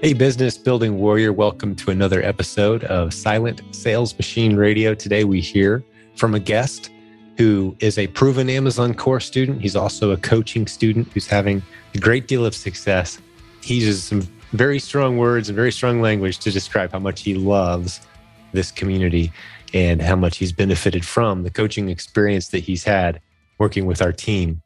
Hey, business building warrior. Welcome to another episode of Silent Sales Machine Radio. Today, we hear from a guest who is a proven Amazon course student. He's also a coaching student who's having a great deal of success. He uses some very strong words and very strong language to describe how much he loves this community and how much he's benefited from the coaching experience that he's had working with our team.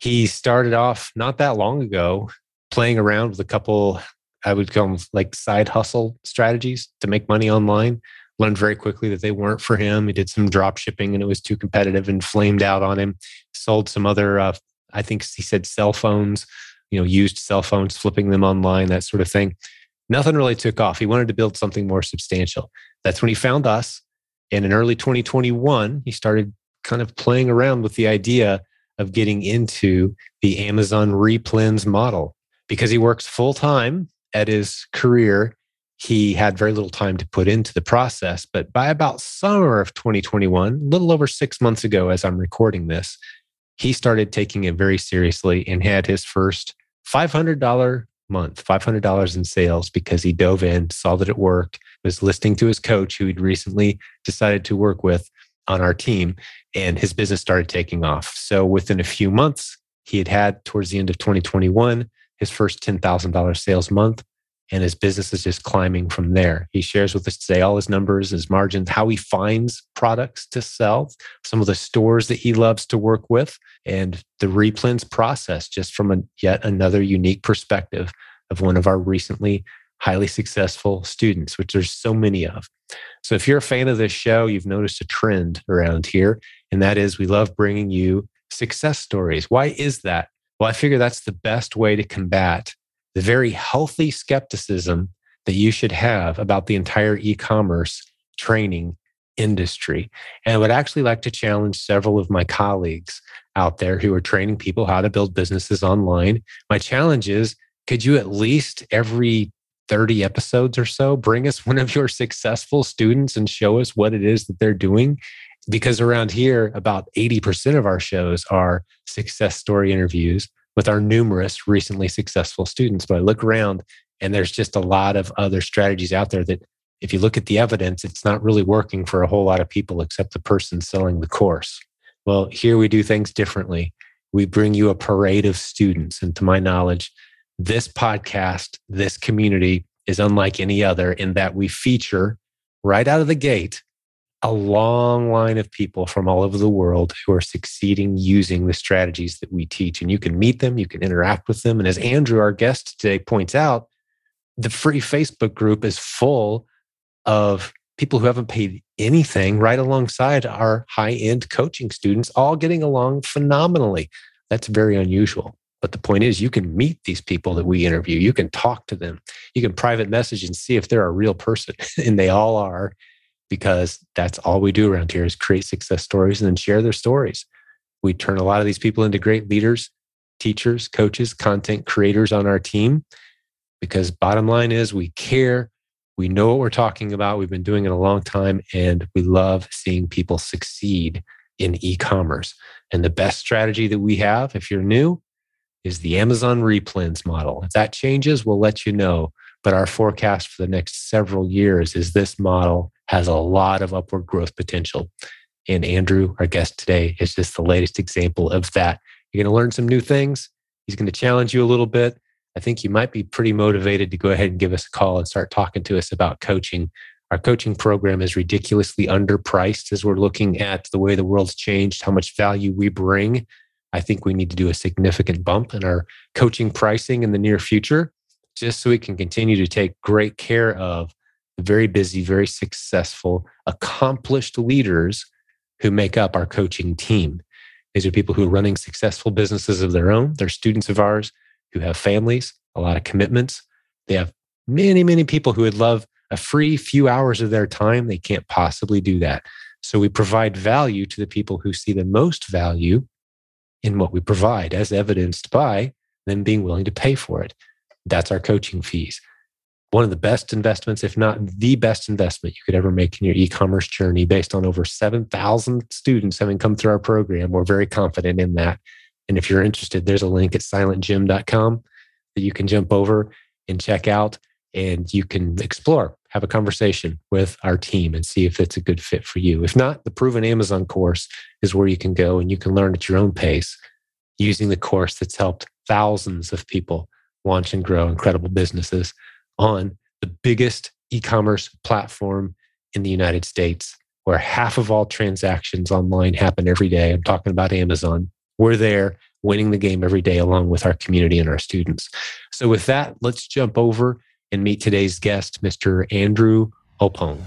He started off not that long ago playing around with a couple, I would call them like side hustle strategies to make money online. Learned very quickly that they weren't for him. He did some drop shipping and it was too competitive and flamed out on him. Sold some other, I think he said cell phones, used cell phones, flipping them online, that sort of thing. Nothing really took off. He wanted to build something more substantial. That's when he found us. And in early 2021, he started kind of playing around with the idea of getting into the Amazon Replans model. Because he works full-time at his career, he had very little time to put into the process. But by about summer of 2021, a little over 6 months ago as I'm recording this, he started taking it very seriously and had his first $500 month, $500 in sales because he dove in, saw that it worked, was listening to his coach who he'd recently decided to work with on our team, and his business started taking off. So within a few months, he had towards the end of 2021, his first $10,000 sales month, and his business is just climbing from there. He shares with us today all his numbers, his margins, how he finds products to sell, some of the stores that he loves to work with, and the Replans process just from yet another unique perspective of one of our recently highly successful students, which there's so many of. So if you're a fan of this show, you've noticed a trend around here, and that is we love bringing you success stories. Why is that? Well, I figure that's the best way to combat the very healthy skepticism that you should have about the entire e-commerce training industry. And I would actually like to challenge several of my colleagues out there who are training people how to build businesses online. My challenge is, could you at least every 30 episodes or so bring us one of your successful students and show us what it is that they're doing? Because around here, about 80% of our shows are success story interviews with our numerous recently successful students. But I look around and there's just a lot of other strategies out there that if you look at the evidence, it's not really working for a whole lot of people except the person selling the course. Well, here we do things differently. We bring you a parade of students. And to my knowledge, this podcast, this community is unlike any other in that we feature right out of the gate a long line of people from all over the world who are succeeding using the strategies that we teach. And you can meet them, you can interact with them. And as Andrew, our guest today, points out, the free Facebook group is full of people who haven't paid anything right alongside our high-end coaching students, all getting along phenomenally. That's very unusual. But the point is, you can meet these people that we interview. You can talk to them. You can private message and see if they're a real person. And they all are. Because that's all we do around here is create success stories and then share their stories. We turn a lot of these people into great leaders, teachers, coaches, content creators on our team, because bottom line is we care, we know what we're talking about, we've been doing it a long time, and we love seeing people succeed in e-commerce. And the best strategy that we have, if you're new, is the Amazon Replans model. If that changes, we'll let you know. But our forecast for the next several years is this model has a lot of upward growth potential. And Andrew, our guest today, is just the latest example of that. You're going to learn some new things. He's going to challenge you a little bit. I think you might be pretty motivated to go ahead and give us a call and start talking to us about coaching. Our coaching program is ridiculously underpriced as we're looking at the way the world's changed, how much value we bring. I think we need to do a significant bump in our coaching pricing in the near future, just so we can continue to take great care of the very busy, very successful, accomplished leaders who make up our coaching team. These are people who are running successful businesses of their own. They're students of ours who have families, a lot of commitments. They have many, many people who would love a free few hours of their time. They can't possibly do that. So we provide value to the people who see the most value in what we provide, as evidenced by them being willing to pay for it. That's our coaching fees. One of the best investments, if not the best investment you could ever make in your e-commerce journey, based on over 7,000 students having come through our program. We're very confident in that. And if you're interested, there's a link at silentgym.com that you can jump over and check out. and you can explore, have a conversation with our team and see if it's a good fit for you. If not, the Proven Amazon course is where you can go and you can learn at your own pace using the course that's helped thousands of people launch and grow incredible businesses on the biggest e-commerce platform in the United States, where half of all transactions online happen every day. I'm talking about Amazon. We're there winning the game every day along with our community and our students. So with that, let's jump over and meet today's guest, Mr. Andrew Opong.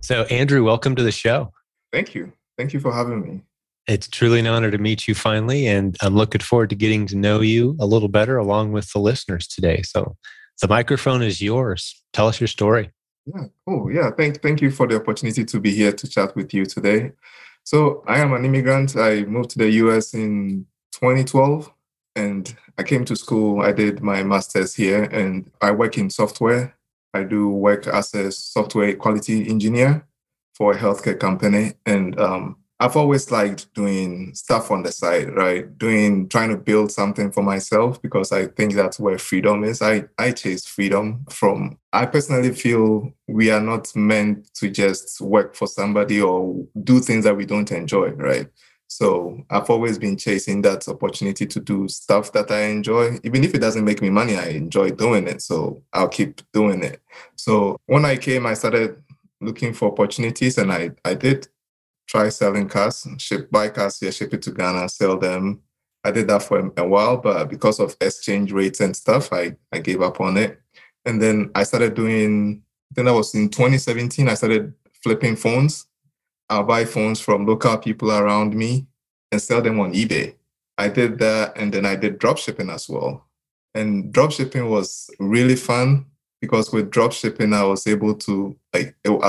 So Andrew, welcome to the show. Thank you. Thank you for having me. It's truly an honor to meet you finally, and I'm looking forward to getting to know you a little better along with the listeners today. So the microphone is yours. Tell us your story. Yeah. Oh, yeah. Thank you for the opportunity to be here to chat with you today. So I am an immigrant. I moved to the US in 2012 and I came to school. I did my master's here and I work in software. I do work as a software quality engineer for a healthcare company. And I've always liked doing stuff on the side, right? Trying to build something for myself because I think that's where freedom is. I chase freedom from, I personally feel we are not meant to just work for somebody or do things that we don't enjoy, right? So I've always been chasing that opportunity to do stuff that I enjoy. Even if it doesn't make me money, I enjoy doing it. So I'll keep doing it. So when I came, I started looking for opportunities and I did try selling cars, buy cars here, ship it to Ghana, sell them. I did that for a while, but because of exchange rates and stuff, I gave up on it. And then I started doing, then I was in 2017, I started flipping phones. I'll buy phones from local people around me and sell them on eBay. I did that, and then I did drop shipping as well. And drop shipping was really fun because with drop shipping, I was able to,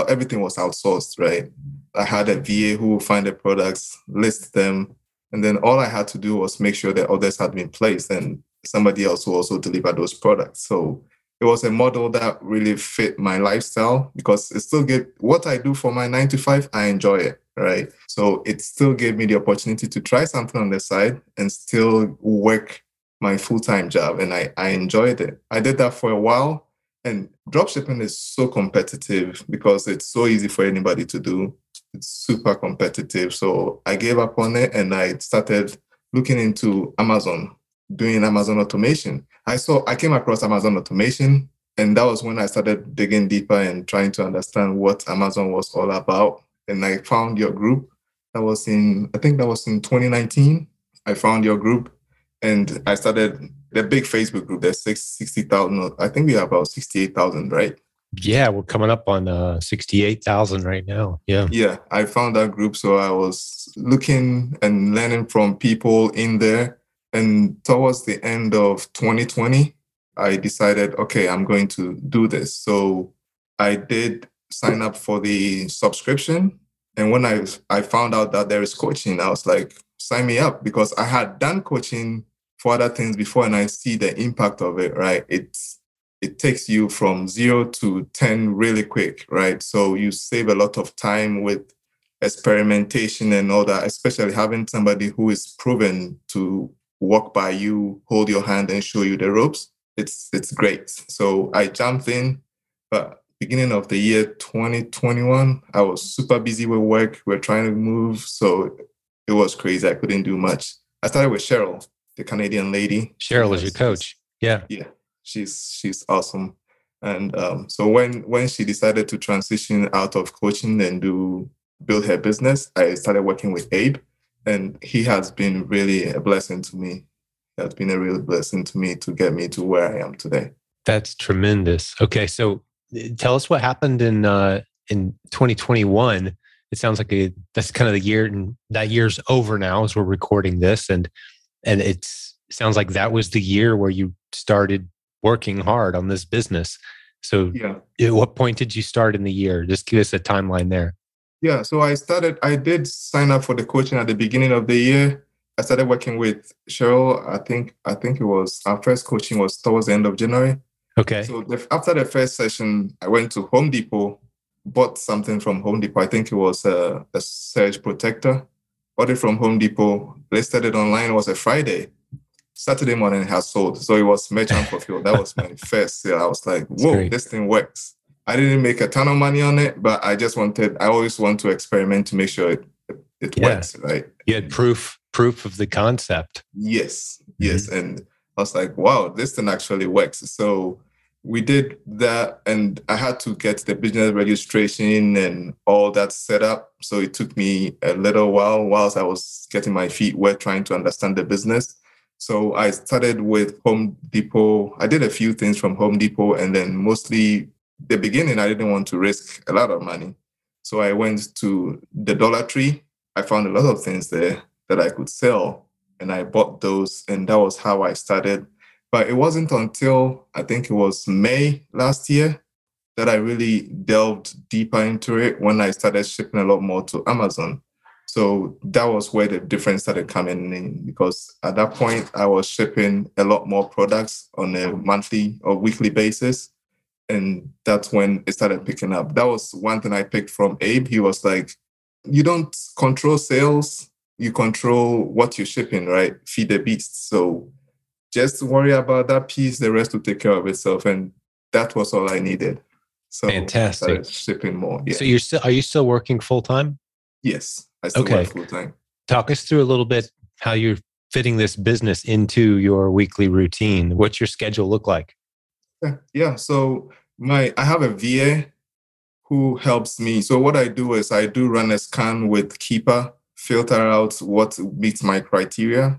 everything was outsourced, right? I had a VA who would find the products, list them, and then all I had to do was make sure that orders had been placed and somebody else will also deliver those products. So it was a model that really fit my lifestyle because it still gave what I do for my 9 to 5, I enjoy it, right? So it still gave me the opportunity to try something on the side and still work my full-time job, and I enjoyed it. I did that for a while, and dropshipping is so competitive because it's so easy for anybody to do. It's super competitive. So I gave up on it and I started looking into Amazon, doing Amazon automation. I came across Amazon automation, and that was when I started digging deeper and trying to understand what Amazon was all about. And I found your group. That was in 2019. I found your group and I started the big Facebook group. There's 60,000. I think we have about 68,000, right? Yeah, we're coming up on 68,000 right now. Yeah. Yeah, I found that group. So I was looking and learning from people in there. And towards the end of 2020, I decided, okay, I'm going to do this. So I did sign up for the subscription. And when I found out that there is coaching, I was like, sign me up, because I had done coaching for other things before and I see the impact of it, right? It takes you from 0 to 10 really quick, right? So you save a lot of time with experimentation and all that, especially having somebody who is proven to walk by you, hold your hand and show you the ropes. It's great. So I jumped in, but beginning of the year 2021, I was super busy with work. We're trying to move. So it was crazy. I couldn't do much. I started with Cheryl, the Canadian lady. Cheryl is your coach. Yeah. Yeah. She's awesome. And so when she decided to transition out of coaching and build her business, I started working with Abe, and he has been really a blessing to me. It has been a real blessing to me to get me to where I am today. That's tremendous. Okay. So tell us what happened in 2021. It sounds like that's kind of the year, and that year's over now as we're recording this. And it sounds like that was the year where you started working hard on this business. So yeah. At what point did you start in the year? Just give us a timeline there. Yeah. So I did sign up for the coaching at the beginning of the year. I started working with Cheryl. I think it was our first coaching was towards the end of January. Okay. So after the first session, I went to Home Depot, bought something from Home Depot. I think it was a surge protector. Bought it from Home Depot, listed it online. It was a Friday. Saturday morning it has sold. So it was merchant fulfilled. That was my first sale. I was like, whoa, this thing works. I didn't make a ton of money on it, but I always want to experiment to make sure it works, right? You had proof of the concept. Yes. Mm-hmm. And I was like, wow, this thing actually works. So we did that, and I had to get the business registration and all that set up. So it took me a little while whilst I was getting my feet wet trying to understand the business. So I started with Home Depot. I did a few things from Home Depot, and then mostly the beginning, I didn't want to risk a lot of money. So I went to the Dollar Tree. I found a lot of things there that I could sell, and I bought those, and that was how I started. But it wasn't until I think it was May last year that I really delved deeper into it when I started shipping a lot more to Amazon. So that was where the difference started coming in, because at that point I was shipping a lot more products on a monthly or weekly basis. And that's when it started picking up. That was one thing I picked from Abe. He was like, you don't control sales, you control what you're shipping, right? Feed the beast. So just worry about that piece, the rest will take care of itself. And that was all I needed. So fantastic. Shipping more. Yeah. So are you still working full-time? Yes, I still work full-time. Talk us through a little bit how you're fitting this business into your weekly routine. What's your schedule look like? Yeah, so I have a VA who helps me. So what I do is I do run a scan with Keepa, filter out what meets my criteria,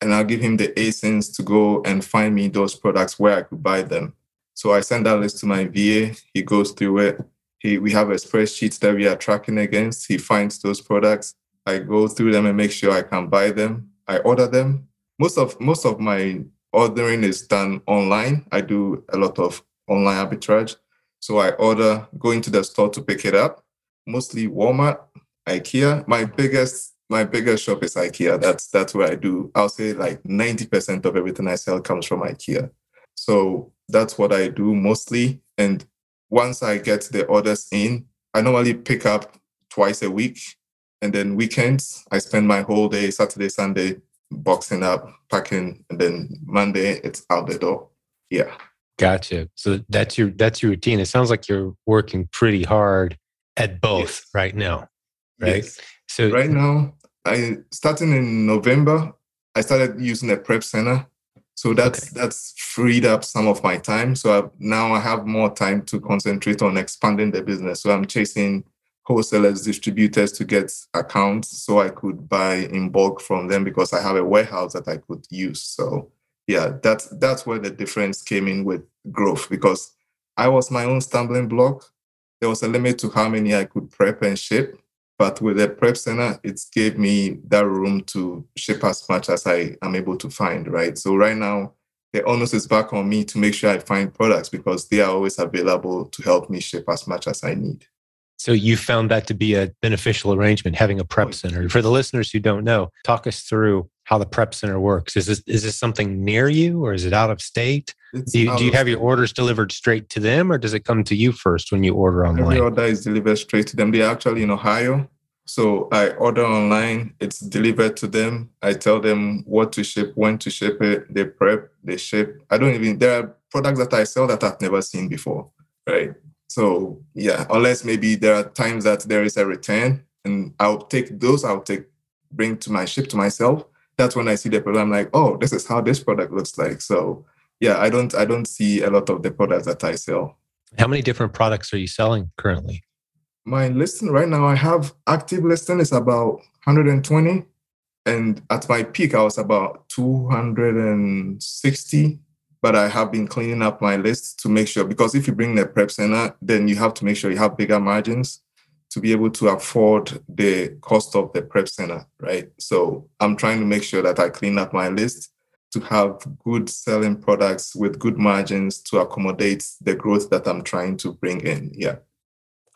and I'll give him the ASINs to go and find me those products where I could buy them. So I send that list to my VA. He goes through it. We have a spreadsheet that we are tracking against. He finds those products. I go through them and make sure I can buy them. I order them. Most of my ordering is done online. I do a lot of online arbitrage. So I order, go into the store to pick it up. Mostly Walmart, IKEA. My biggest shop is IKEA. That's where I do. I'll say like 90% of everything I sell comes from IKEA. So that's what I do mostly. And once I get the orders in, I normally pick up twice a week. And then weekends, I spend my whole day, Saturday, Sunday, boxing up, packing, and then Monday, it's out the door. Yeah. Gotcha. So that's your routine. It sounds like you're working pretty hard at both right now, right? Yes. So right now, starting in November, I started using a prep center. So that's freed up some of my time. So now I have more time to concentrate on expanding the business. So I'm chasing wholesalers, distributors to get accounts so I could buy in bulk from them because I have a warehouse that I could use. So yeah, that's where the difference came in with growth, because I was my own stumbling block. There was a limit to how many I could prep and ship. But with the prep center, it gave me that room to ship as much as I am able to find, right? So right now, the onus is back on me to make sure I find products because they are always available to help me ship as much as I need. So you found that to be a beneficial arrangement, having a prep center. For the listeners who don't know, talk us through how the prep center works. Is this something near you or is it out of state? Do you have your orders delivered straight to them or does it come to you first when you order online? Every order is delivered straight to them. They're actually in Ohio. So I order online, it's delivered to them. I tell them what to ship, when to ship it. They prep, they ship. There are products that I sell that I've never seen before, right? So yeah, unless maybe there are times that there is a return and I'll bring to my ship to myself. That's when I see the product. I'm like, oh, this is how this product looks like. So yeah, I don't see a lot of the products that I sell. How many different products are you selling currently? My listing right now, I have active listing is about 120. And at my peak, I was about 260. But I have been cleaning up my list to make sure, because if you bring the prep center, then you have to make sure you have bigger margins to be able to afford the cost of the prep center, right? So I'm trying to make sure that I clean up my list to have good selling products with good margins to accommodate the growth that I'm trying to bring in. Yeah.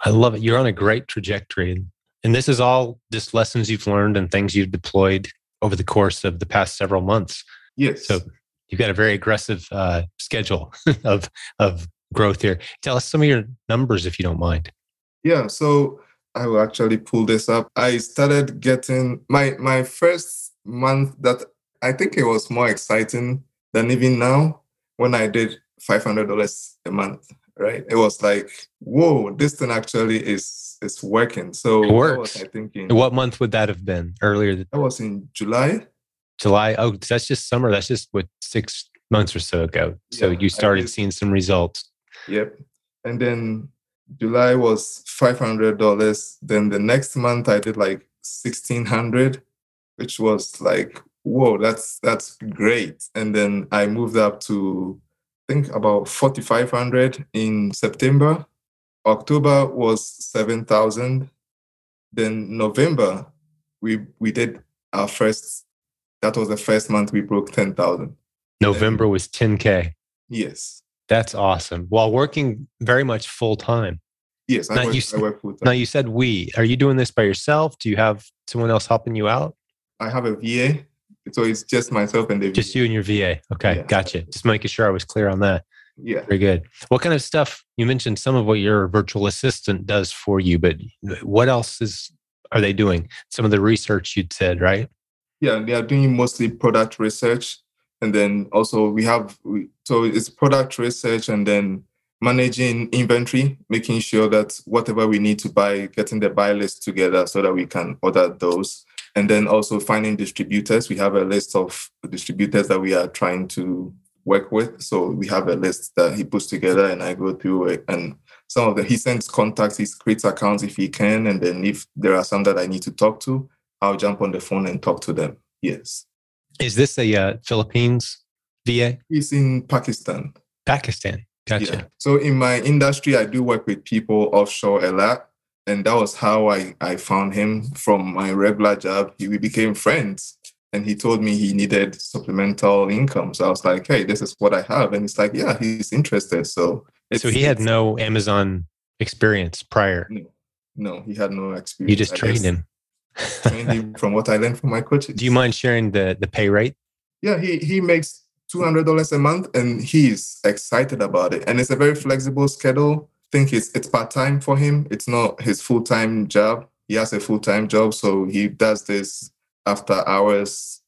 I love it. You're on a great trajectory. And this is all just lessons you've learned and things you've deployed over the course of the past several months. Yes. So you've got a very aggressive schedule of growth here. Tell us some of your numbers if you don't mind. Yeah, so I will actually pull this up. I started getting my first month that I think it was more exciting than even now when I did $500 a month, right? It was like, whoa, this thing actually is working. So it works. What was I thinking? What month would that have been earlier? That was in July. July. Oh, that's just summer. That's just what, 6 months or so ago. So yeah, you started seeing some results. Yep. And then July was $500. Then the next month I did like $1,600, which was like, whoa, that's great. And then I moved up to, I think, about $4,500 in September. October was $7,000. Then November, we did our first, that was the first month we broke $10,000. November was $10K. Yes. That's awesome. While working very much full time. Yes. I work full time. Now you said we. Are you doing this by yourself? Do you have someone else helping you out? I have a VA. So it's just myself and the VA. Just you and your VA. Okay. Yeah. Gotcha. Just making sure I was clear on that. Yeah. Very good. What kind of stuff? You mentioned some of what your virtual assistant does for you, but what else are they doing? Some of the research you'd said, right? Yeah. They are doing mostly product research. And then also so it's product research and then managing inventory, making sure that whatever we need to buy, getting the buy list together so that we can order those. And then also finding distributors. We have a list of distributors that we are trying to work with. So we have a list that he puts together and I go through it. And he sends contacts, he creates accounts if he can. And then if there are some that I need to talk to, I'll jump on the phone and talk to them. Yes. Is this a Philippines VA? It's in Pakistan. Pakistan. Gotcha. Yeah. So in my industry, I do work with people offshore a lot. And that was how I found him from my regular job. We became friends and he told me he needed supplemental income. So I was like, hey, this is what I have. And he's like, yeah, he's interested. So he had no Amazon experience prior. No, he had no experience. You just trained him. Mainly from what I learned from my coaches. Do you mind sharing the pay rate? Yeah, he makes $200 a month and he's excited about it. And it's a very flexible schedule. I think it's part-time for him. It's not his full-time job. He has a full-time job, so he does this after hours.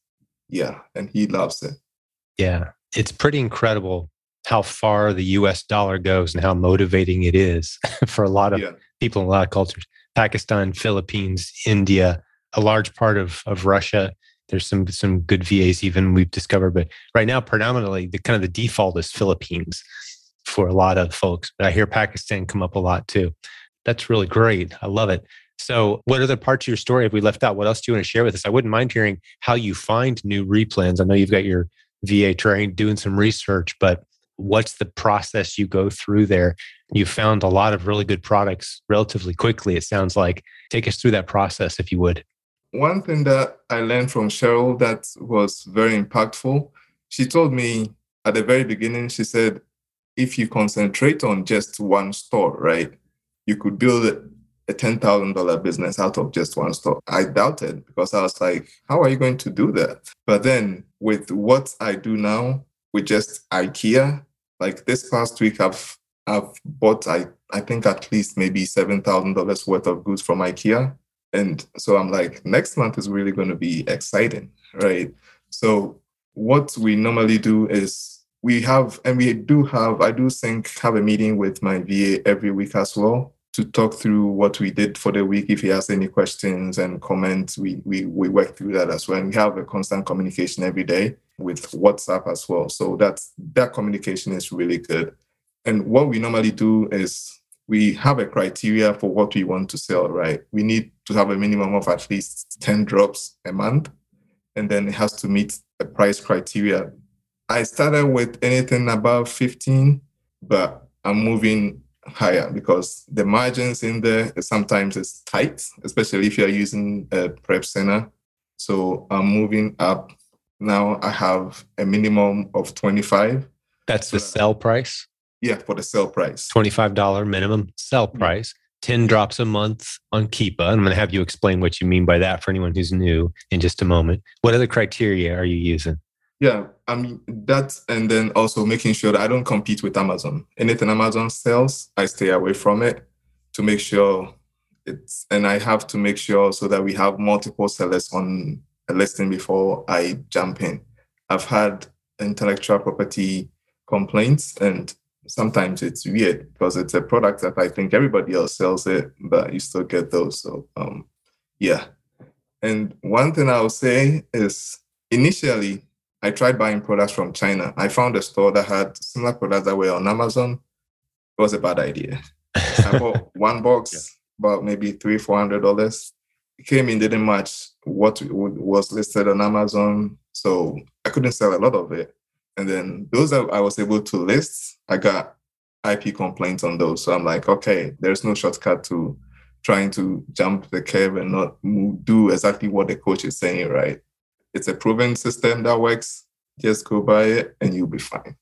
Yeah, and he loves it. Yeah, it's pretty incredible how far the US dollar goes and how motivating it is for a lot of people in a lot of cultures. Pakistan, Philippines, India, a large part of Russia. There's some good VAs even we've discovered, but right now predominantly the default is Philippines for a lot of folks. But I hear Pakistan come up a lot too. That's really great. I love it. So what other parts of your story have we left out? What else do you want to share with us? I wouldn't mind hearing how you find new replans. I know you've got your VA trained doing some research, but what's the process you go through there? You found a lot of really good products relatively quickly, it sounds like. Take us through that process, if you would. One thing that I learned from Cheryl that was very impactful, she told me at the very beginning, she said, if you concentrate on just one store, right, you could build a $10,000 business out of just one store. I doubted because I was like, how are you going to do that? But then with what I do now, with just IKEA, like this past week, I've bought, I think, at least maybe $7,000 worth of goods from IKEA. And so I'm like, next month is really going to be exciting, right? So what we normally do is I have a meeting with my VA every week as well to talk through what we did for the week. If he has any questions and comments, we work through that as well. And we have a constant communication every day with WhatsApp as well. So that communication is really good. And what we normally do is we have a criteria for what we want to sell, right? We need to have a minimum of at least 10 drops a month, and then it has to meet a price criteria. I started with anything above 15, but I'm moving higher because the margins in there sometimes is tight, especially if you're using a prep center. So I'm moving up. Now I have a minimum of 25. That's the sell price? Yeah, for the sell price. $25 minimum sell price. 10 drops a month on Keepa. I'm going to have you explain what you mean by that for anyone who's new in just a moment. What other criteria are you using? Yeah, I mean, that and then also making sure that I don't compete with Amazon. Anything Amazon sells, I stay away from it to make sure and I have to make sure so that we have multiple sellers on a listing before I jump in. I've had intellectual property complaints, and sometimes it's weird because it's a product that I think everybody else sells it, but you still get those. So, yeah. And one thing I'll say is initially, I tried buying products from China. I found a store that had similar products that were on Amazon. It was a bad idea. I bought one box, about maybe $300-$400. It came in, didn't match what was listed on Amazon. So I couldn't sell a lot of it. And then those that I was able to list, I got IP complaints on those. So I'm like, okay, there's no shortcut to trying to jump the curve and not move, do exactly what the coach is saying, right? It's a proven system that works. Just go by it and you'll be fine.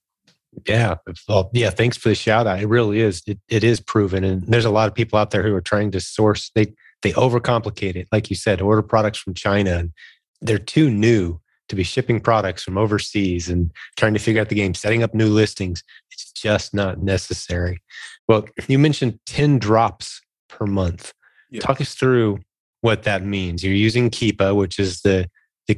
Yeah. Well, yeah. Thanks for the shout out. It really is. It is proven. And there's a lot of people out there who are trying to source. They overcomplicate it. Like you said, order products from China, and they're too new to be shipping products from overseas and trying to figure out the game, setting up new listings. It's just not necessary. Well, you mentioned 10 drops per month. Yeah. Talk us through what that means. You're using Keepa, which is the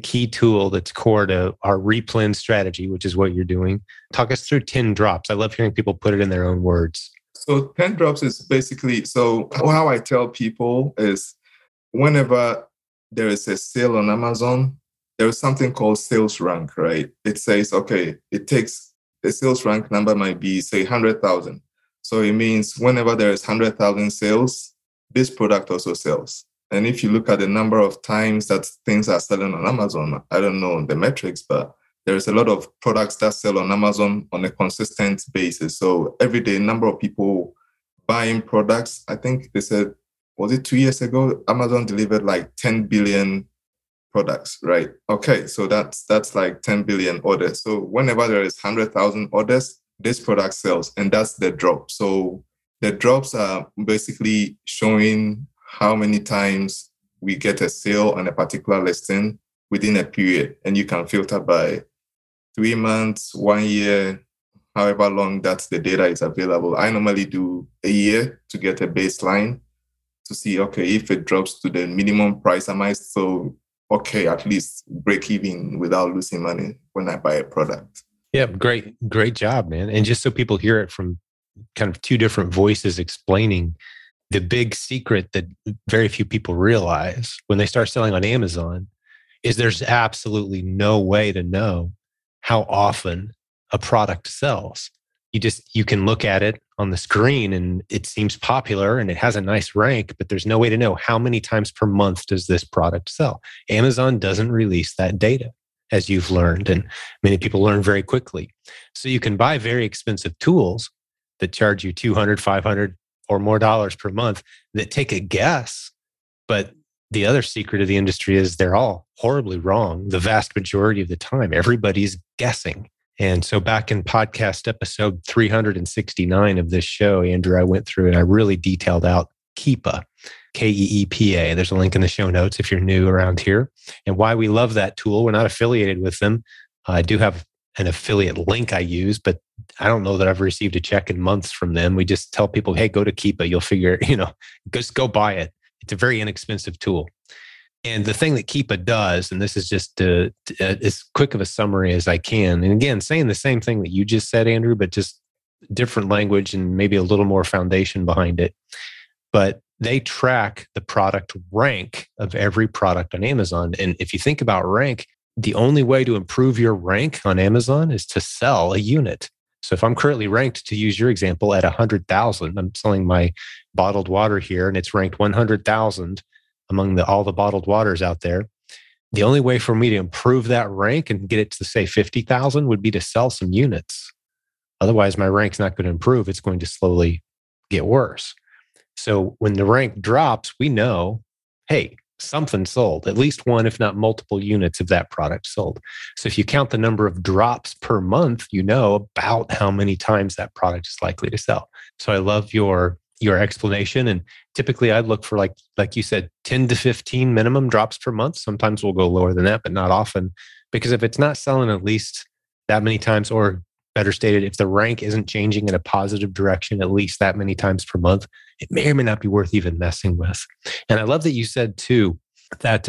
key tool that's core to our replan strategy, which is what you're doing. Talk us through 10 drops. I love hearing people put it in their own words. So 10 drops is basically, so how I tell people is whenever there is a sale on Amazon, there is something called sales rank, right? It says, okay, it takes, the sales rank number might be, say, 100,000. So it means whenever there is 100,000 sales, this product also sells. And if you look at the number of times that things are selling on Amazon, I don't know the metrics, but there is a lot of products that sell on Amazon on a consistent basis. So every day, number of people buying products, I think they said, was it 2 years ago? Amazon delivered like 10 billion products, right? Okay, so that's like 10 billion orders. So whenever there is 100,000 orders, this product sells, and that's the drop. So the drops are basically showing how many times we get a sale on a particular listing within a period. And you can filter by 3 months, 1 year, however long that the data is available. I normally do a year to get a baseline to see, okay, if it drops to the minimum price, am I still okay, at least break even without losing money when I buy a product? Yeah, great job, man. And just so people hear it from kind of two different voices explaining the big secret that very few people realize when they start selling on Amazon is there's absolutely no way to know how often a product sells. You can look at it on the screen and it seems popular and it has a nice rank, but there's no way to know how many times per month does this product sell. Amazon doesn't release that data, as you've learned, and many people learn very quickly. So you can buy very expensive tools that charge you $200, $500, or more dollars per month that take a guess. But the other secret of the industry is they're all horribly wrong the vast majority of the time. Everybody's guessing. And so back in podcast episode 369 of this show, Andrew, I went through and I really detailed out Keepa, Keepa. There's a link in the show notes if you're new around here, and why we love that tool. We're not affiliated with them. I do have an affiliate link I use, but I don't know that I've received a check in months from them. We just tell people, hey, go to Keepa. You'll figure, just go buy it. It's a very inexpensive tool. And the thing that Keepa does, and this is just as quick of a summary as I can. And again, saying the same thing that you just said, Andrew, but just different language and maybe a little more foundation behind it. But they track the product rank of every product on Amazon. And if you think about rank, the only way to improve your rank on Amazon is to sell a unit. So if I'm currently ranked, to use your example, at 100,000, I'm selling my bottled water here and it's ranked 100,000 among all the bottled waters out there. The only way for me to improve that rank and get it to say 50,000 would be to sell some units. Otherwise, my rank's not going to improve. It's going to slowly get worse. So when the rank drops, we know, hey, something sold, at least one, if not multiple units of that product sold. So if you count the number of drops per month, you know about how many times that product is likely to sell. So I love your explanation. And typically I'd look for, like you said, 10 to 15 minimum drops per month. Sometimes we'll go lower than that, but not often, because if it's not selling at least that many times, or better stated, if the rank isn't changing in a positive direction at least that many times per month, it may or may not be worth even messing with. And I love that you said too that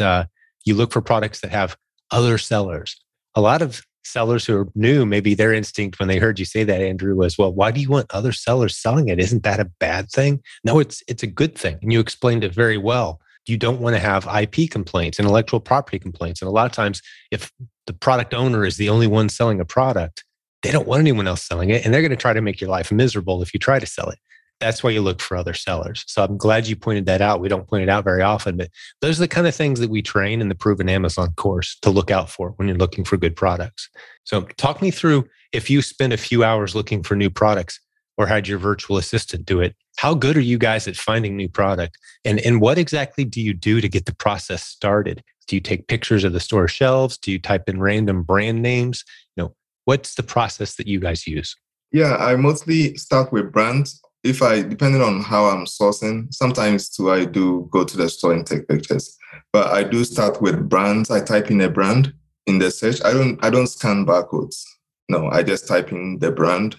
You look for products that have other sellers. A lot of sellers who are new, maybe their instinct when they heard you say that, Andrew, was, well, why do you want other sellers selling it? Isn't that a bad thing? No, it's a good thing. And you explained it very well. You don't want to have IP complaints, intellectual property complaints. And a lot of times, if the product owner is the only one selling a product, they don't want anyone else selling it. And they're going to try to make your life miserable if you try to sell it. That's why you look for other sellers. So I'm glad you pointed that out. We don't point it out very often, but those are the kind of things that we train in the Proven Amazon course to look out for when you're looking for good products. So talk me through, if you spend a few hours looking for new products or had your virtual assistant do it, how good are you guys at finding new product? And what exactly do you do to get the process started? Do you take pictures of the store shelves? Do you type in random brand names? You know, what's the process that you guys use? Yeah, I mostly start with brands. If I, depending on how I'm sourcing, sometimes too, I do go to the store and take pictures. But I do start with brands. I type in a brand in the search. I don't scan barcodes. No, I just type in the brand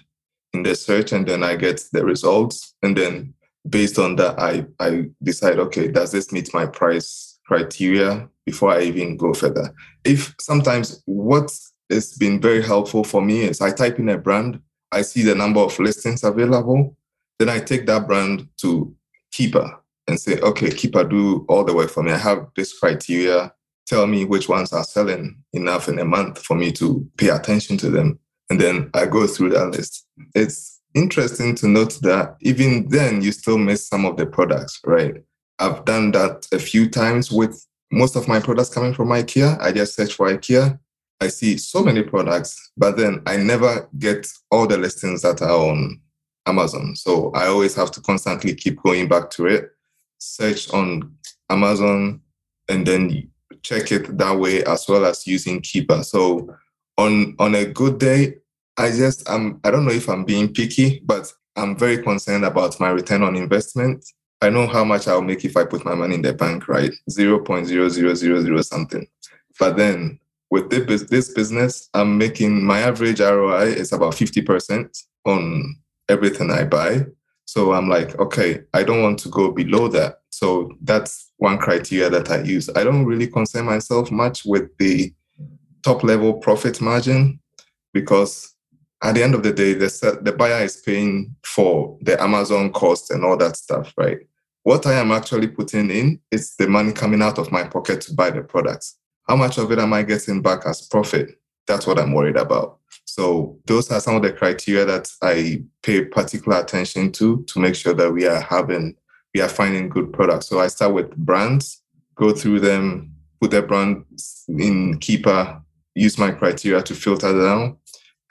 in the search, and then I get the results. And then based on that, I decide, okay, does this meet my price criteria before I even go further? If sometimes what has been very helpful for me is I type in a brand, I see the number of listings available. Then I take that brand to Keepa and say, okay, Keepa, do all the work for me. I have this criteria. Tell me which ones are selling enough in a month for me to pay attention to them. And then I go through that list. It's interesting to note that even then you still miss some of the products, right? I've done that a few times with most of my products coming from IKEA. I just search for IKEA. I see so many products, but then I never get all the listings that are on Amazon. So I always have to constantly keep going back to it, search on Amazon, and then check it that way, as well as using Keepa. So on a good day, I don't know if I'm being picky, but I'm very concerned about my return on investment. I know how much I'll make if I put my money in the bank, right? 0.0000 something. But then with this business, I'm making, my average ROI is about 50% on everything I buy. So I'm like, okay, I don't want to go below that. So that's one criteria that I use. I don't really concern myself much with the top level profit margin, because at the end of the day, the buyer is paying for the Amazon cost and all that stuff, right? What I am actually putting in is the money coming out of my pocket to buy the products. How much of it am I getting back as profit? That's what I'm worried about. So those are some of the criteria that I pay particular attention to make sure that we are finding good products. So I start with brands, go through them, put the brands in Keepa, use my criteria to filter down,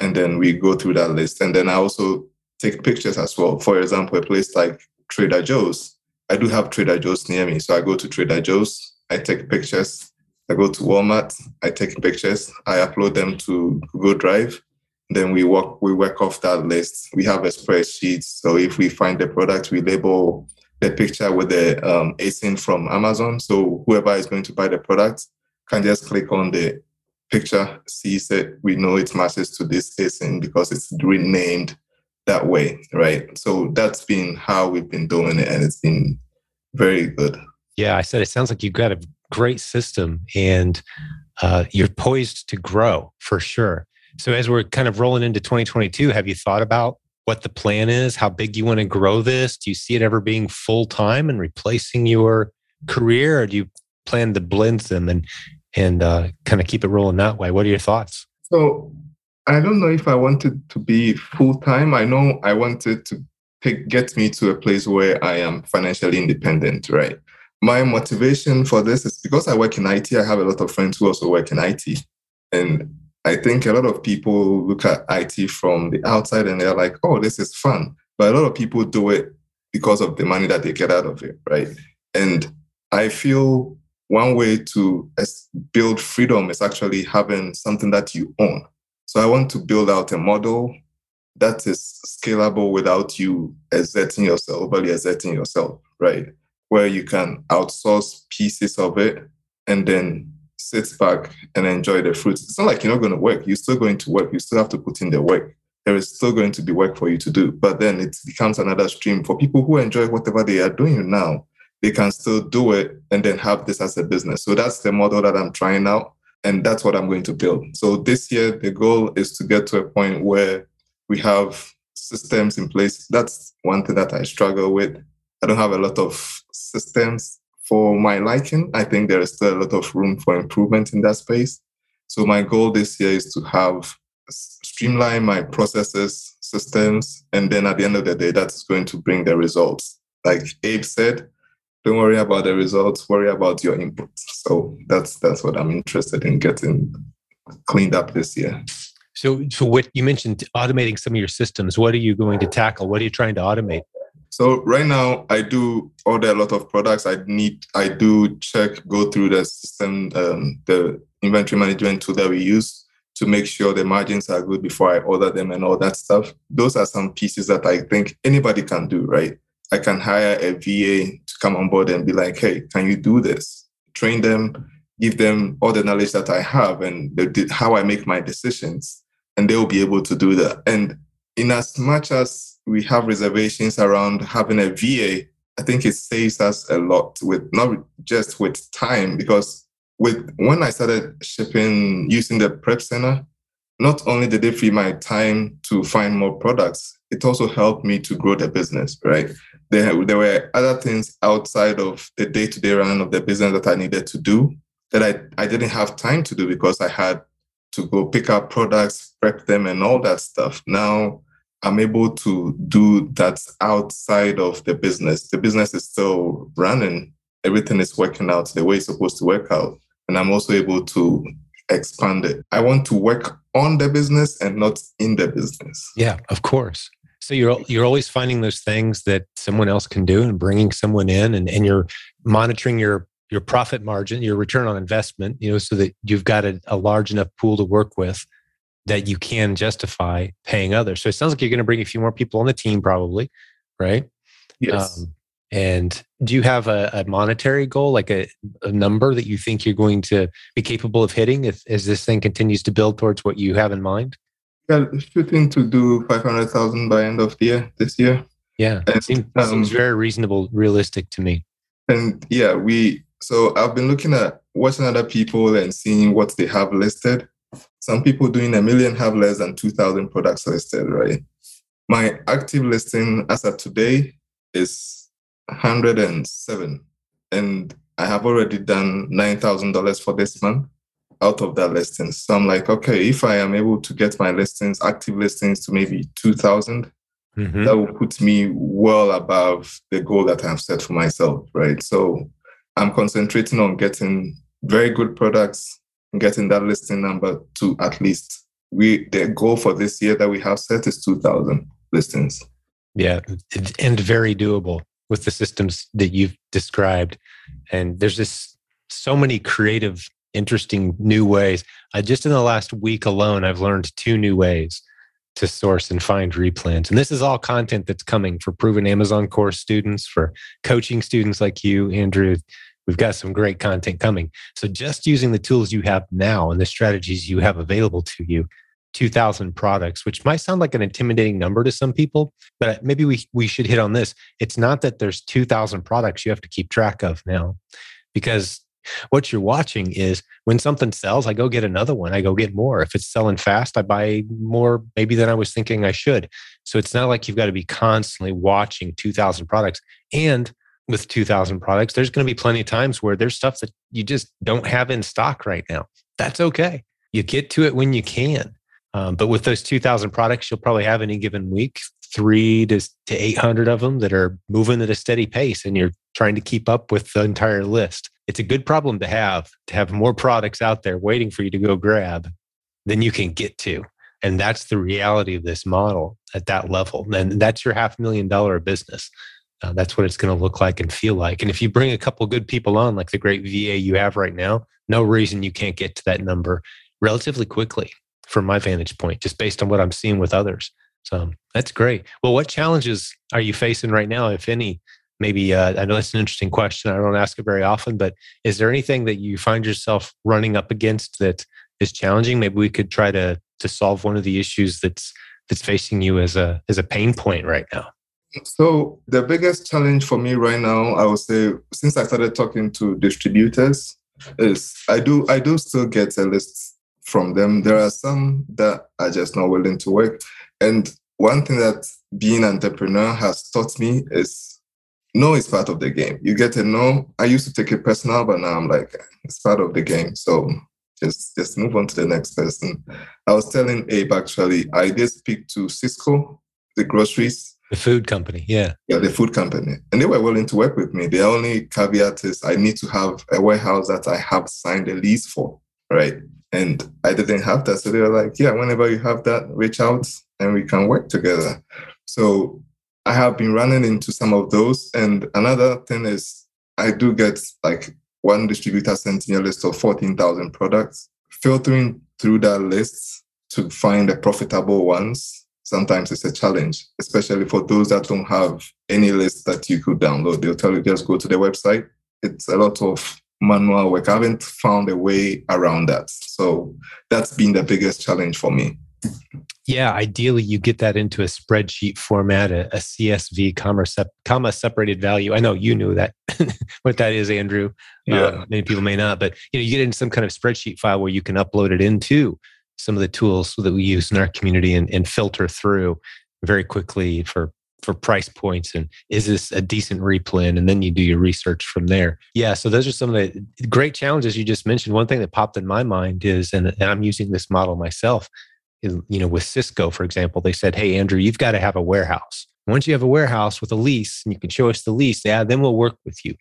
and then we go through that list. And then I also take pictures as well. For example, a place like Trader Joe's. I do have Trader Joe's near me. So I go to Trader Joe's, I take pictures. I go to Walmart, I take pictures, I upload them to Google Drive, then we work off that list. We have a spreadsheet, so if we find the product, we label the picture with the ASIN from Amazon, so whoever is going to buy the product can just click on the picture, sees it, we know it matches to this ASIN because it's renamed that way, right? So that's been how we've been doing it, and it's been very good. Yeah, I said it sounds like you've got a great system, and you're poised to grow for sure. So as we're kind of rolling into 2022, have you thought about what the plan is? How big you want to grow this? Do you see it ever being full-time and replacing your career? Or do you plan to blend them and kind of keep it rolling that way? What are your thoughts? So I don't know if I want it to be full-time. I know I wanted to get me to a place where I am financially independent, right? My motivation for this is because I work in IT. I have a lot of friends who also work in IT. And I think a lot of people look at IT from the outside and they're like, oh, this is fun. But a lot of people do it because of the money that they get out of it, right? And I feel one way to build freedom is actually having something that you own. So I want to build out a model that is scalable without you overly exerting yourself, right? Where you can outsource pieces of it and then sit back and enjoy the fruits. It's not like you're not going to work. You're still going to work. You still have to put in the work. There is still going to be work for you to do. But then it becomes another stream for people who enjoy whatever they are doing now. they can still do it and then have this as a business. So that's the model that I'm trying out, and that's what I'm going to build. So this year, the goal is to get to a point where we have systems in place. That's one thing that I struggle with. I don't have a lot of systems for my liking. I think there is still a lot of room for improvement in that space. So my goal this year is to have streamline my processes, systems, and then at the end of the day, that's going to bring the results. Like Abe said, don't worry about the results, worry about your input. So that's what I'm interested in getting cleaned up this year. So what you mentioned, automating some of your systems, what are you going to tackle? What are you trying to automate? So right now, I do order a lot of products. I go through the system, the inventory management tool that we use to make sure the margins are good before I order them and all that stuff. Those are some pieces that I think anybody can do, right? I can hire a VA to come on board and be like, hey, can you do this? Train them, give them all the knowledge that I have and how I make my decisions. And they'll be able to do that. And in as much as we have reservations around having a VA, I think it saves us a lot, with not just with time, because when I started shipping using the prep center, not only did it free my time to find more products, it also helped me to grow the business, right? There were other things outside of the day-to-day running of the business that I needed to do that I didn't have time to do because I had to go pick up products, prep them, and all that stuff. Now I'm able to do that outside of the business. The business is still running. Everything is working out the way it's supposed to work out. And I'm also able to expand it. I want to work on the business and not in the business. Yeah, of course. So you're always finding those things that someone else can do and bringing someone in, and you're monitoring your profit margin, your return on investment, so that you've got a large enough pool to work with that you can justify paying others. So it sounds like you're going to bring a few more people on the team probably, right? Yes. And do you have a monetary goal, like a number that you think you're going to be capable of hitting as this thing continues to build towards what you have in mind? Yeah, shooting to do 500,000 by end of the year, this year. Yeah, and seems very reasonable, realistic to me. And yeah, so I've been watching other people and seeing what they have listed. Some people doing 1 million have less than 2,000 products listed, right? My active listing as of today is 107, and I have already done $9,000 for this month out of that listing. So I'm like, okay, if I am able to get my listings, active listings, to maybe 2,000, that will put me well above the goal that I've set for myself, right? So I'm concentrating on getting very good products and getting that listing number to at least the goal for this year that we have set is 2,000 listings. Yeah, and very doable with the systems that you've described. And there's so many creative, interesting new ways. Just in the last week alone, I've learned 2 new ways to source and find replans. And this is all content that's coming for Proven Amazon course students, for coaching students like you, Andrew. We've got some great content coming. So just using the tools you have now and the strategies you have available to you, 2,000 products, which might sound like an intimidating number to some people, but maybe we should hit on this. It's not that there's 2,000 products you have to keep track of now, because what you're watching is when something sells, I go get another one. I go get more. If it's selling fast, I buy more maybe than I was thinking I should. So it's not like you've got to be constantly watching 2,000 products. And with 2,000 products, there's going to be plenty of times where there's stuff that you just don't have in stock right now. That's okay. You get to it when you can. But with those 2,000 products, you'll probably have any given week, 300 to 800 of them that are moving at a steady pace, and you're trying to keep up with the entire list. It's a good problem to have more products out there waiting for you to go grab than you can get to. And that's the reality of this model at that level. And that's your $500,000 business. That's what it's going to look like and feel like. And if you bring a couple good people on, like the great VA you have right now, no reason you can't get to that number relatively quickly, from my vantage point, just based on what I'm seeing with others. So that's great. Well, what challenges are you facing right now, if any? Maybe, I know that's an interesting question. I don't ask it very often, but is there anything that you find yourself running up against that is challenging? Maybe we could try to solve one of the issues that's facing you as a pain point right now. So the biggest challenge for me right now, I would say, since I started talking to distributors, is I do still get a list from them. There are some that are just not willing to work. And one thing that being an entrepreneur has taught me is no is part of the game. You get a no. I used to take it personal, but now I'm like, it's part of the game. So just move on to the next person. I was telling Abe, actually, I did speak to Cisco, the groceries. The food company, yeah. Yeah, the food company. And they were willing to work with me. The only caveat is I need to have a warehouse that I have signed a lease for, right? And I didn't have that. So they were like, yeah, whenever you have that, reach out and we can work together. So I have been running into some of those. And another thing is I do get like one distributor sent me a list of 14,000 products, filtering through that list to find the profitable ones. Sometimes it's a challenge, especially for those that don't have any list that you could download. They'll tell you just go to the website. It's a lot of manual work. I haven't found a way around that. So that's been the biggest challenge for me. Yeah, ideally you get that into a spreadsheet format, a CSV, comma separated value. I know you knew that what that is, Andrew. Yeah. Many people may not, but you get into some kind of spreadsheet file where you can upload it into some of the tools that we use in our community and filter through very quickly for price points and is this a decent replan? And then you do your research from there. Yeah, so those are some of the great challenges you just mentioned. One thing that popped in my mind is, and I'm using this model myself, is, with Cisco, for example, they said, hey, Andrew, you've got to have a warehouse. Once you have a warehouse with a lease and you can show us the lease, yeah, then we'll work with you.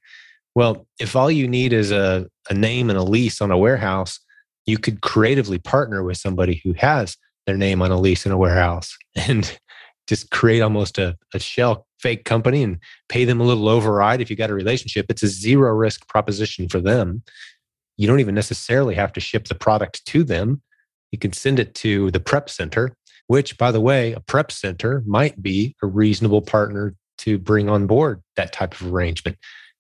Well, if all you need is a name and a lease on a warehouse, you could creatively partner with somebody who has their name on a lease in a warehouse and just create almost a shell fake company and pay them a little override. If you got a relationship, it's a zero risk proposition for them. You don't even necessarily have to ship the product to them. You can send it to the prep center, which, by the way, a prep center might be a reasonable partner to bring on board that type of arrangement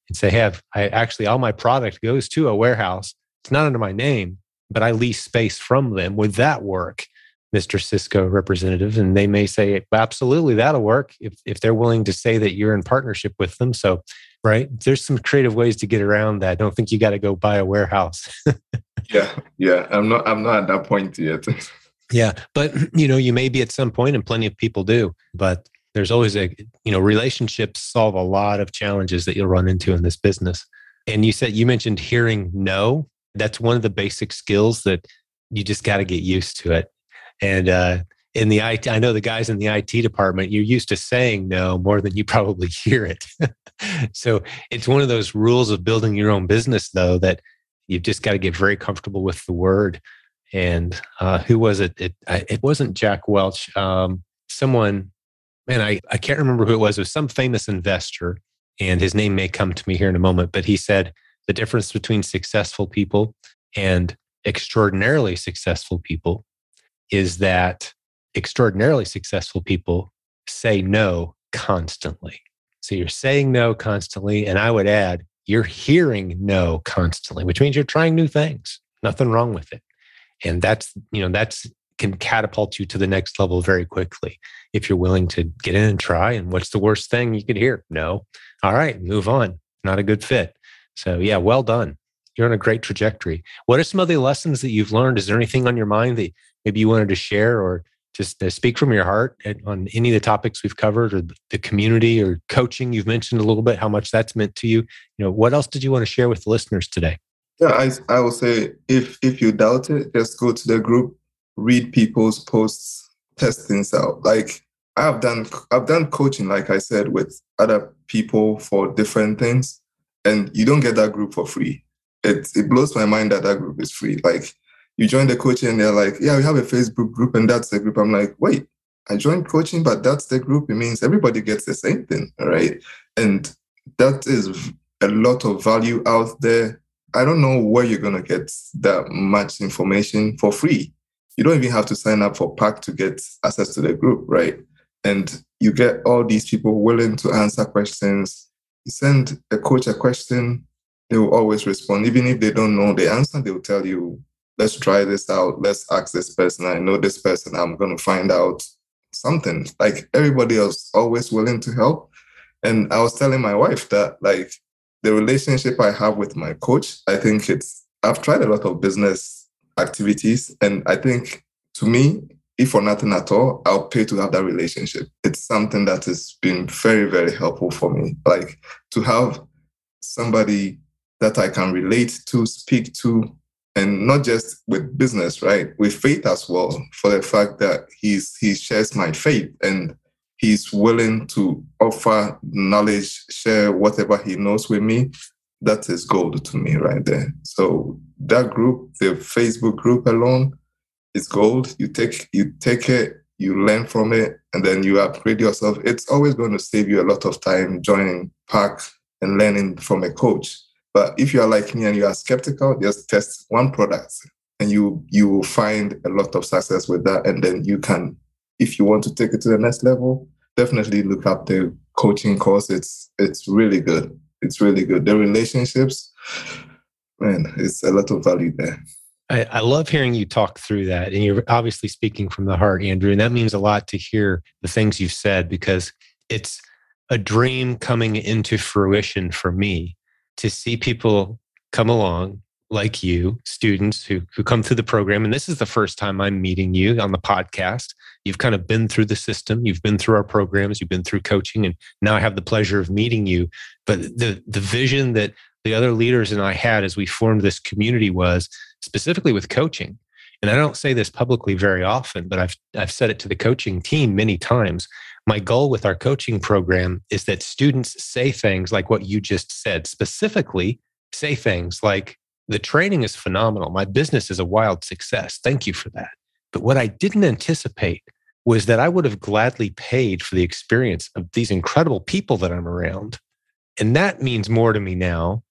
and say, hey, all my product goes to a warehouse. It's not under my name, but I lease space from them. Would that work, Mr. Cisco representative? And they may say, absolutely, that'll work if they're willing to say that you're in partnership with them. So, right, there's some creative ways to get around that. I don't think you got to go buy a warehouse. Yeah. I'm not at that point yet. Yeah, but you may be at some point, and plenty of people do. But there's always relationships solve a lot of challenges that you'll run into in this business. And you mentioned hearing no. That's one of the basic skills that you just got to get used to it. And in the IT, I know the guys in the IT department, you're used to saying no more than you probably hear it. So it's one of those rules of building your own business, though, that you've just got to get very comfortable with the word. And who was it? It wasn't Jack Welch. Someone, man, I can't remember who it was. It was some famous investor, and his name may come to me here in a moment, but he said, the difference between successful people and extraordinarily successful people is that extraordinarily successful people say no constantly. So you're saying no constantly. And I would add, you're hearing no constantly, which means you're trying new things. Nothing wrong with it. And that's can catapult you to the next level very quickly if you're willing to get in and try. And what's the worst thing you could hear? No. All right, move on. Not a good fit. So yeah, well done. You're on a great trajectory. What are some of the lessons that you've learned? Is there anything on your mind that maybe you wanted to share or just speak from your heart on any of the topics we've covered or the community or coaching? You've mentioned a little bit how much that's meant to you. What else did you want to share with the listeners today? Yeah, I will say if you doubt it, just go to the group, read people's posts, test things out. Like I've done coaching, like I said, with other people for different things. And you don't get that group for free. It blows my mind that group is free. Like you join the coaching and they're like, yeah, we have a Facebook group and that's the group. I'm like, wait, I joined coaching, but that's the group. It means everybody gets the same thing, right? And that is a lot of value out there. I don't know where you're going to get that much information for free. You don't even have to sign up for PAC to get access to the group, right? And you get all these people willing to answer questions. You send a coach a question, they will always respond. Even if they don't know the answer, they will tell you, let's try this out. Let's ask this person. I know this person. I'm going to find out something. Like, everybody else always willing to help. And I was telling my wife that, like, the relationship I have with my coach, I think it's, I've tried a lot of business activities. And I think, to me, if for nothing at all, I'll pay to have that relationship. It's something that has been very, very helpful for me. Like, to have somebody that I can relate to, speak to, and not just with business, right? With faith as well, for the fact that he shares my faith and he's willing to offer knowledge, share whatever he knows with me. That is gold to me right there. So that group, the Facebook group alone, is gold. You take it, you learn from it, and then you upgrade yourself. It's always going to save you a lot of time joining PAC and learning from a coach. But if you are like me and you are skeptical, just test one product and you will find a lot of success with that. And then you can, if you want to take it to the next level, definitely look up the coaching course. It's really good. It's really good. The relationships, man, it's a lot of value there. I love hearing you talk through that. And you're obviously speaking from the heart, Andrew. And that means a lot to hear the things you've said, because it's a dream coming into fruition for me to see people come along like you, students who come through the program. And this is the first time I'm meeting you on the podcast. You've kind of been through the system. You've been through our programs. You've been through coaching. And now I have the pleasure of meeting you. But the vision that the other leaders and I had as we formed this community was specifically with coaching. And I don't say this publicly very often, but I've said it to the coaching team many times. My goal with our coaching program is that students say things like what you just said, specifically say things like, the training is phenomenal. My business is a wild success. Thank you for that. But what I didn't anticipate was that I would have gladly paid for the experience of these incredible people that I'm around. And that means more to me now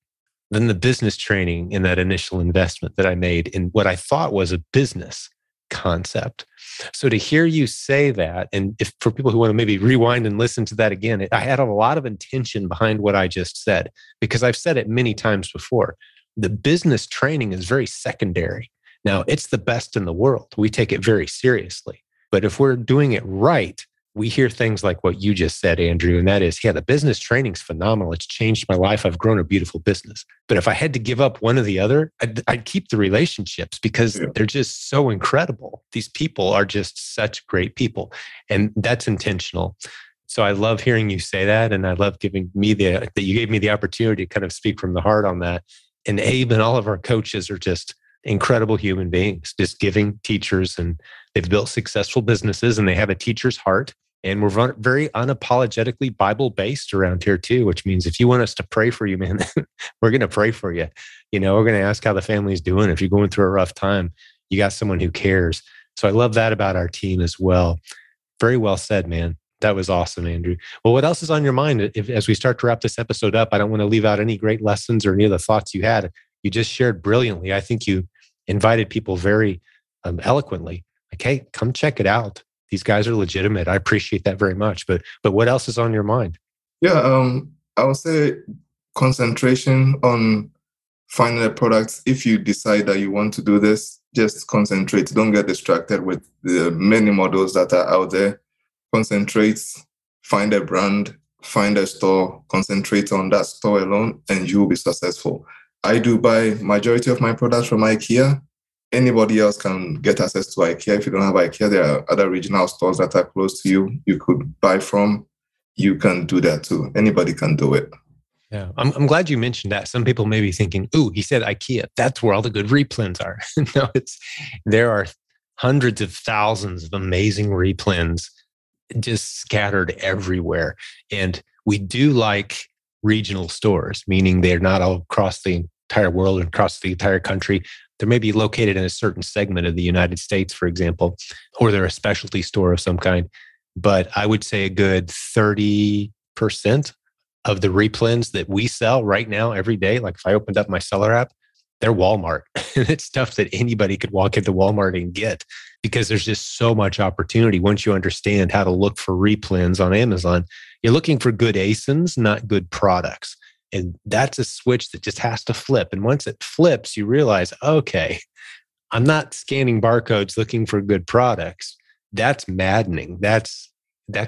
than the business training and that initial investment that I made in what I thought was a business concept. So to hear you say that, and if for people who want to maybe rewind and listen to that again, I had a lot of intention behind what I just said, because I've said it many times before. The business training is very secondary. Now, it's the best in the world. We take it very seriously. But if we're doing it right, we hear things like what you just said, Andrew, and that is, yeah, the business training's phenomenal. It's changed my life. I've grown a beautiful business. But if I had to give up one or the other, I'd keep the relationships, because they're just so incredible. These people are just such great people. And that's intentional. So I love hearing you say that. And I love that you gave me the opportunity to kind of speak from the heart on that. And Abe and all of our coaches are just incredible human beings, just giving teachers, and they've built successful businesses and they have a teacher's heart. And we're very unapologetically Bible-based around here too, which means if you want us to pray for you, man, we're going to pray for you. You know, we're going to ask how the family's doing. If you're going through a rough time, you got someone who cares. So I love that about our team as well. Very well said, man. That was awesome, Andrew. Well, what else is on your mind as we start to wrap this episode up? I don't want to leave out any great lessons or any of the thoughts you had. You just shared brilliantly. I think you invited people very eloquently. Like, hey, come check it out. These guys are legitimate. I appreciate that very much. But what else is on your mind? Yeah, I would say concentration on finding the products. If you decide that you want to do this, just concentrate. Don't get distracted with the many models that are out there. Concentrate, find a brand, find a store, concentrate on that store alone, and you'll be successful. I do buy majority of my products from IKEA. Anybody else can get access to IKEA. If you don't have IKEA, there are other regional stores that are close to you. You could buy from. You can do that too. Anybody can do it. Yeah, I'm glad you mentioned that. Some people may be thinking, "Ooh, he said IKEA. That's where all the good replans are." No, there are hundreds of thousands of amazing replans just scattered everywhere. And we do like regional stores, meaning they're not all across the entire world and across the entire country. They may be located in a certain segment of the United States, for example, or they're a specialty store of some kind. But I would say a good 30% of the replans that we sell right now every day, like if I opened up my seller app, they're Walmart. And it's stuff that anybody could walk into Walmart and get, because there's just so much opportunity. Once you understand how to look for replans on Amazon, you're looking for good ASINs, not good products. And that's a switch that just has to flip. And once it flips, you realize, okay, I'm not scanning barcodes looking for good products. That's maddening. That's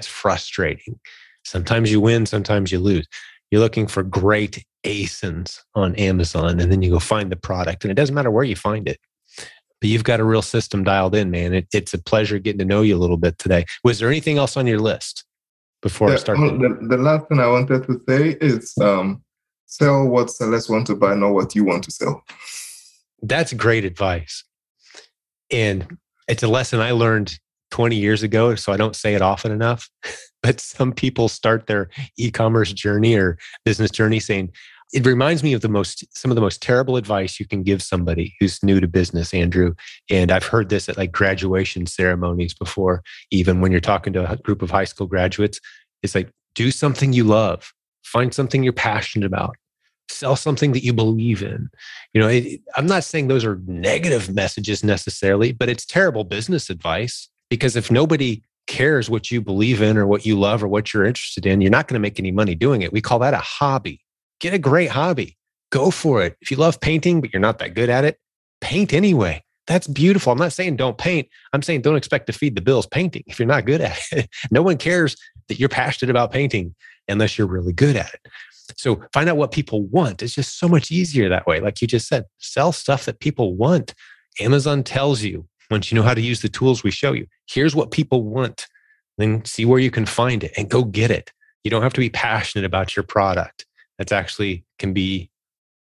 frustrating. Sometimes you win, sometimes you lose. You're looking for great ASINs on Amazon, and then you go find the product, and it doesn't matter where you find it. But you've got a real system dialed in, man. It's a pleasure getting to know you a little bit today. Was there anything else on your list before I start? The last thing I wanted to say is sell what sellers want to buy, not what you want to sell. That's great advice. And it's a lesson I learned 20 years ago, so I don't say it often enough. But some people start their e-commerce journey or business journey saying, it reminds me of some of the most terrible advice you can give somebody who's new to business, Andrew. And I've heard this at like graduation ceremonies before, even when you're talking to a group of high school graduates. It's like, do something you love, find something you're passionate about, sell something that you believe in. You know, I'm not saying those are negative messages necessarily, but it's terrible business advice, because if nobody cares what you believe in or what you love or what you're interested in, you're not going to make any money doing it. We call that a hobby. Get a great hobby. Go for it. If you love painting, but you're not that good at it, paint anyway. That's beautiful. I'm not saying don't paint. I'm saying don't expect to feed the bills painting if you're not good at it. No one cares that you're passionate about painting unless you're really good at it. So find out what people want. It's just so much easier that way. Like you just said, sell stuff that people want. Amazon tells you, once you know how to use the tools we show you, here's what people want. Then see where you can find it and go get it. You don't have to be passionate about your product. That's actually can be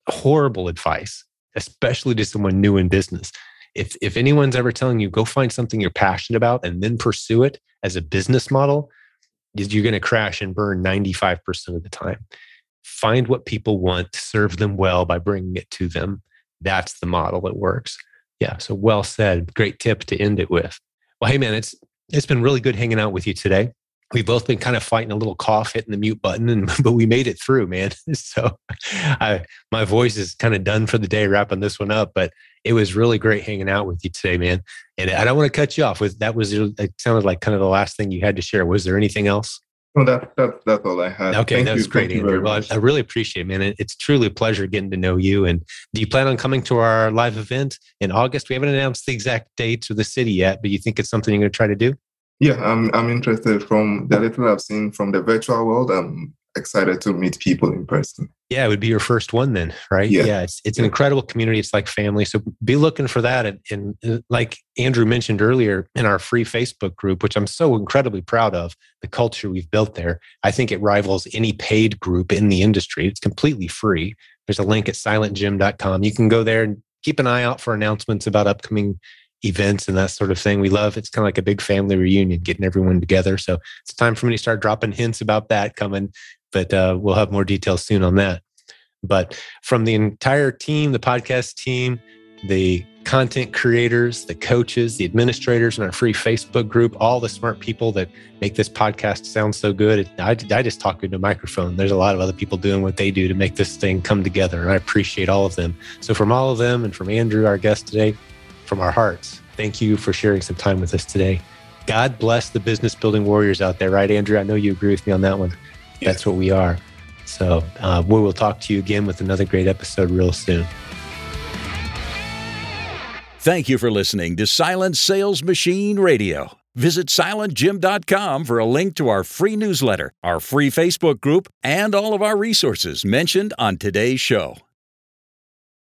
horrible advice, especially to someone new in business. If anyone's ever telling you, go find something you're passionate about and then pursue it as a business model, you're going to crash and burn 95% of the time. Find what people want, serve them well by bringing it to them. That's the model that works. Yeah. So well said. Great tip to end it with. Well, hey man, it's been really good hanging out with you today. We've both been kind of fighting a little cough, hitting the mute button, but we made it through, man. So my voice is kind of done for the day wrapping this one up, but it was really great hanging out with you today, man. And I don't want to cut you off. It sounded like kind of the last thing you had to share. Was there anything else? Well, that's all I had. Okay, that was great, Andrew. Well, I really appreciate it, man. It's truly a pleasure getting to know you. And do you plan on coming to our live event in August? We haven't announced the exact dates or the city yet, but you think it's something you're going to try to do? Yeah, I'm interested. From the little I've seen from the virtual world, I'm excited to meet people in person. Yeah, it would be your first one then, right? Yeah, it's an incredible community. It's like family. So be looking for that. And like Andrew mentioned earlier, in our free Facebook group, which I'm so incredibly proud of, the culture we've built there, I think it rivals any paid group in the industry. It's completely free. There's a link at silentgym.com. You can go there and keep an eye out for announcements about upcoming events and that sort of thing. We love it's kind of like a big family reunion, getting everyone together. So it's time for me to start dropping hints about that coming, but we'll have more details soon on that. But from the entire team, the podcast team, the content creators, the coaches, the administrators in our free Facebook group, all the smart people that make this podcast sound so good. I just talk into a microphone. There's a lot of other people doing what they do to make this thing come together, and I appreciate all of them. So from all of them and from Andrew, our guest today, from our hearts, thank you for sharing some time with us today. God bless the business building warriors out there, right, Andrew? I know you agree with me on that one. Yeah. That's what we are. So we will talk to you again with another great episode real soon. Thank you for listening to Silent Sales Machine Radio. Visit silentgym.com for a link to our free newsletter, our free Facebook group, and all of our resources mentioned on today's show.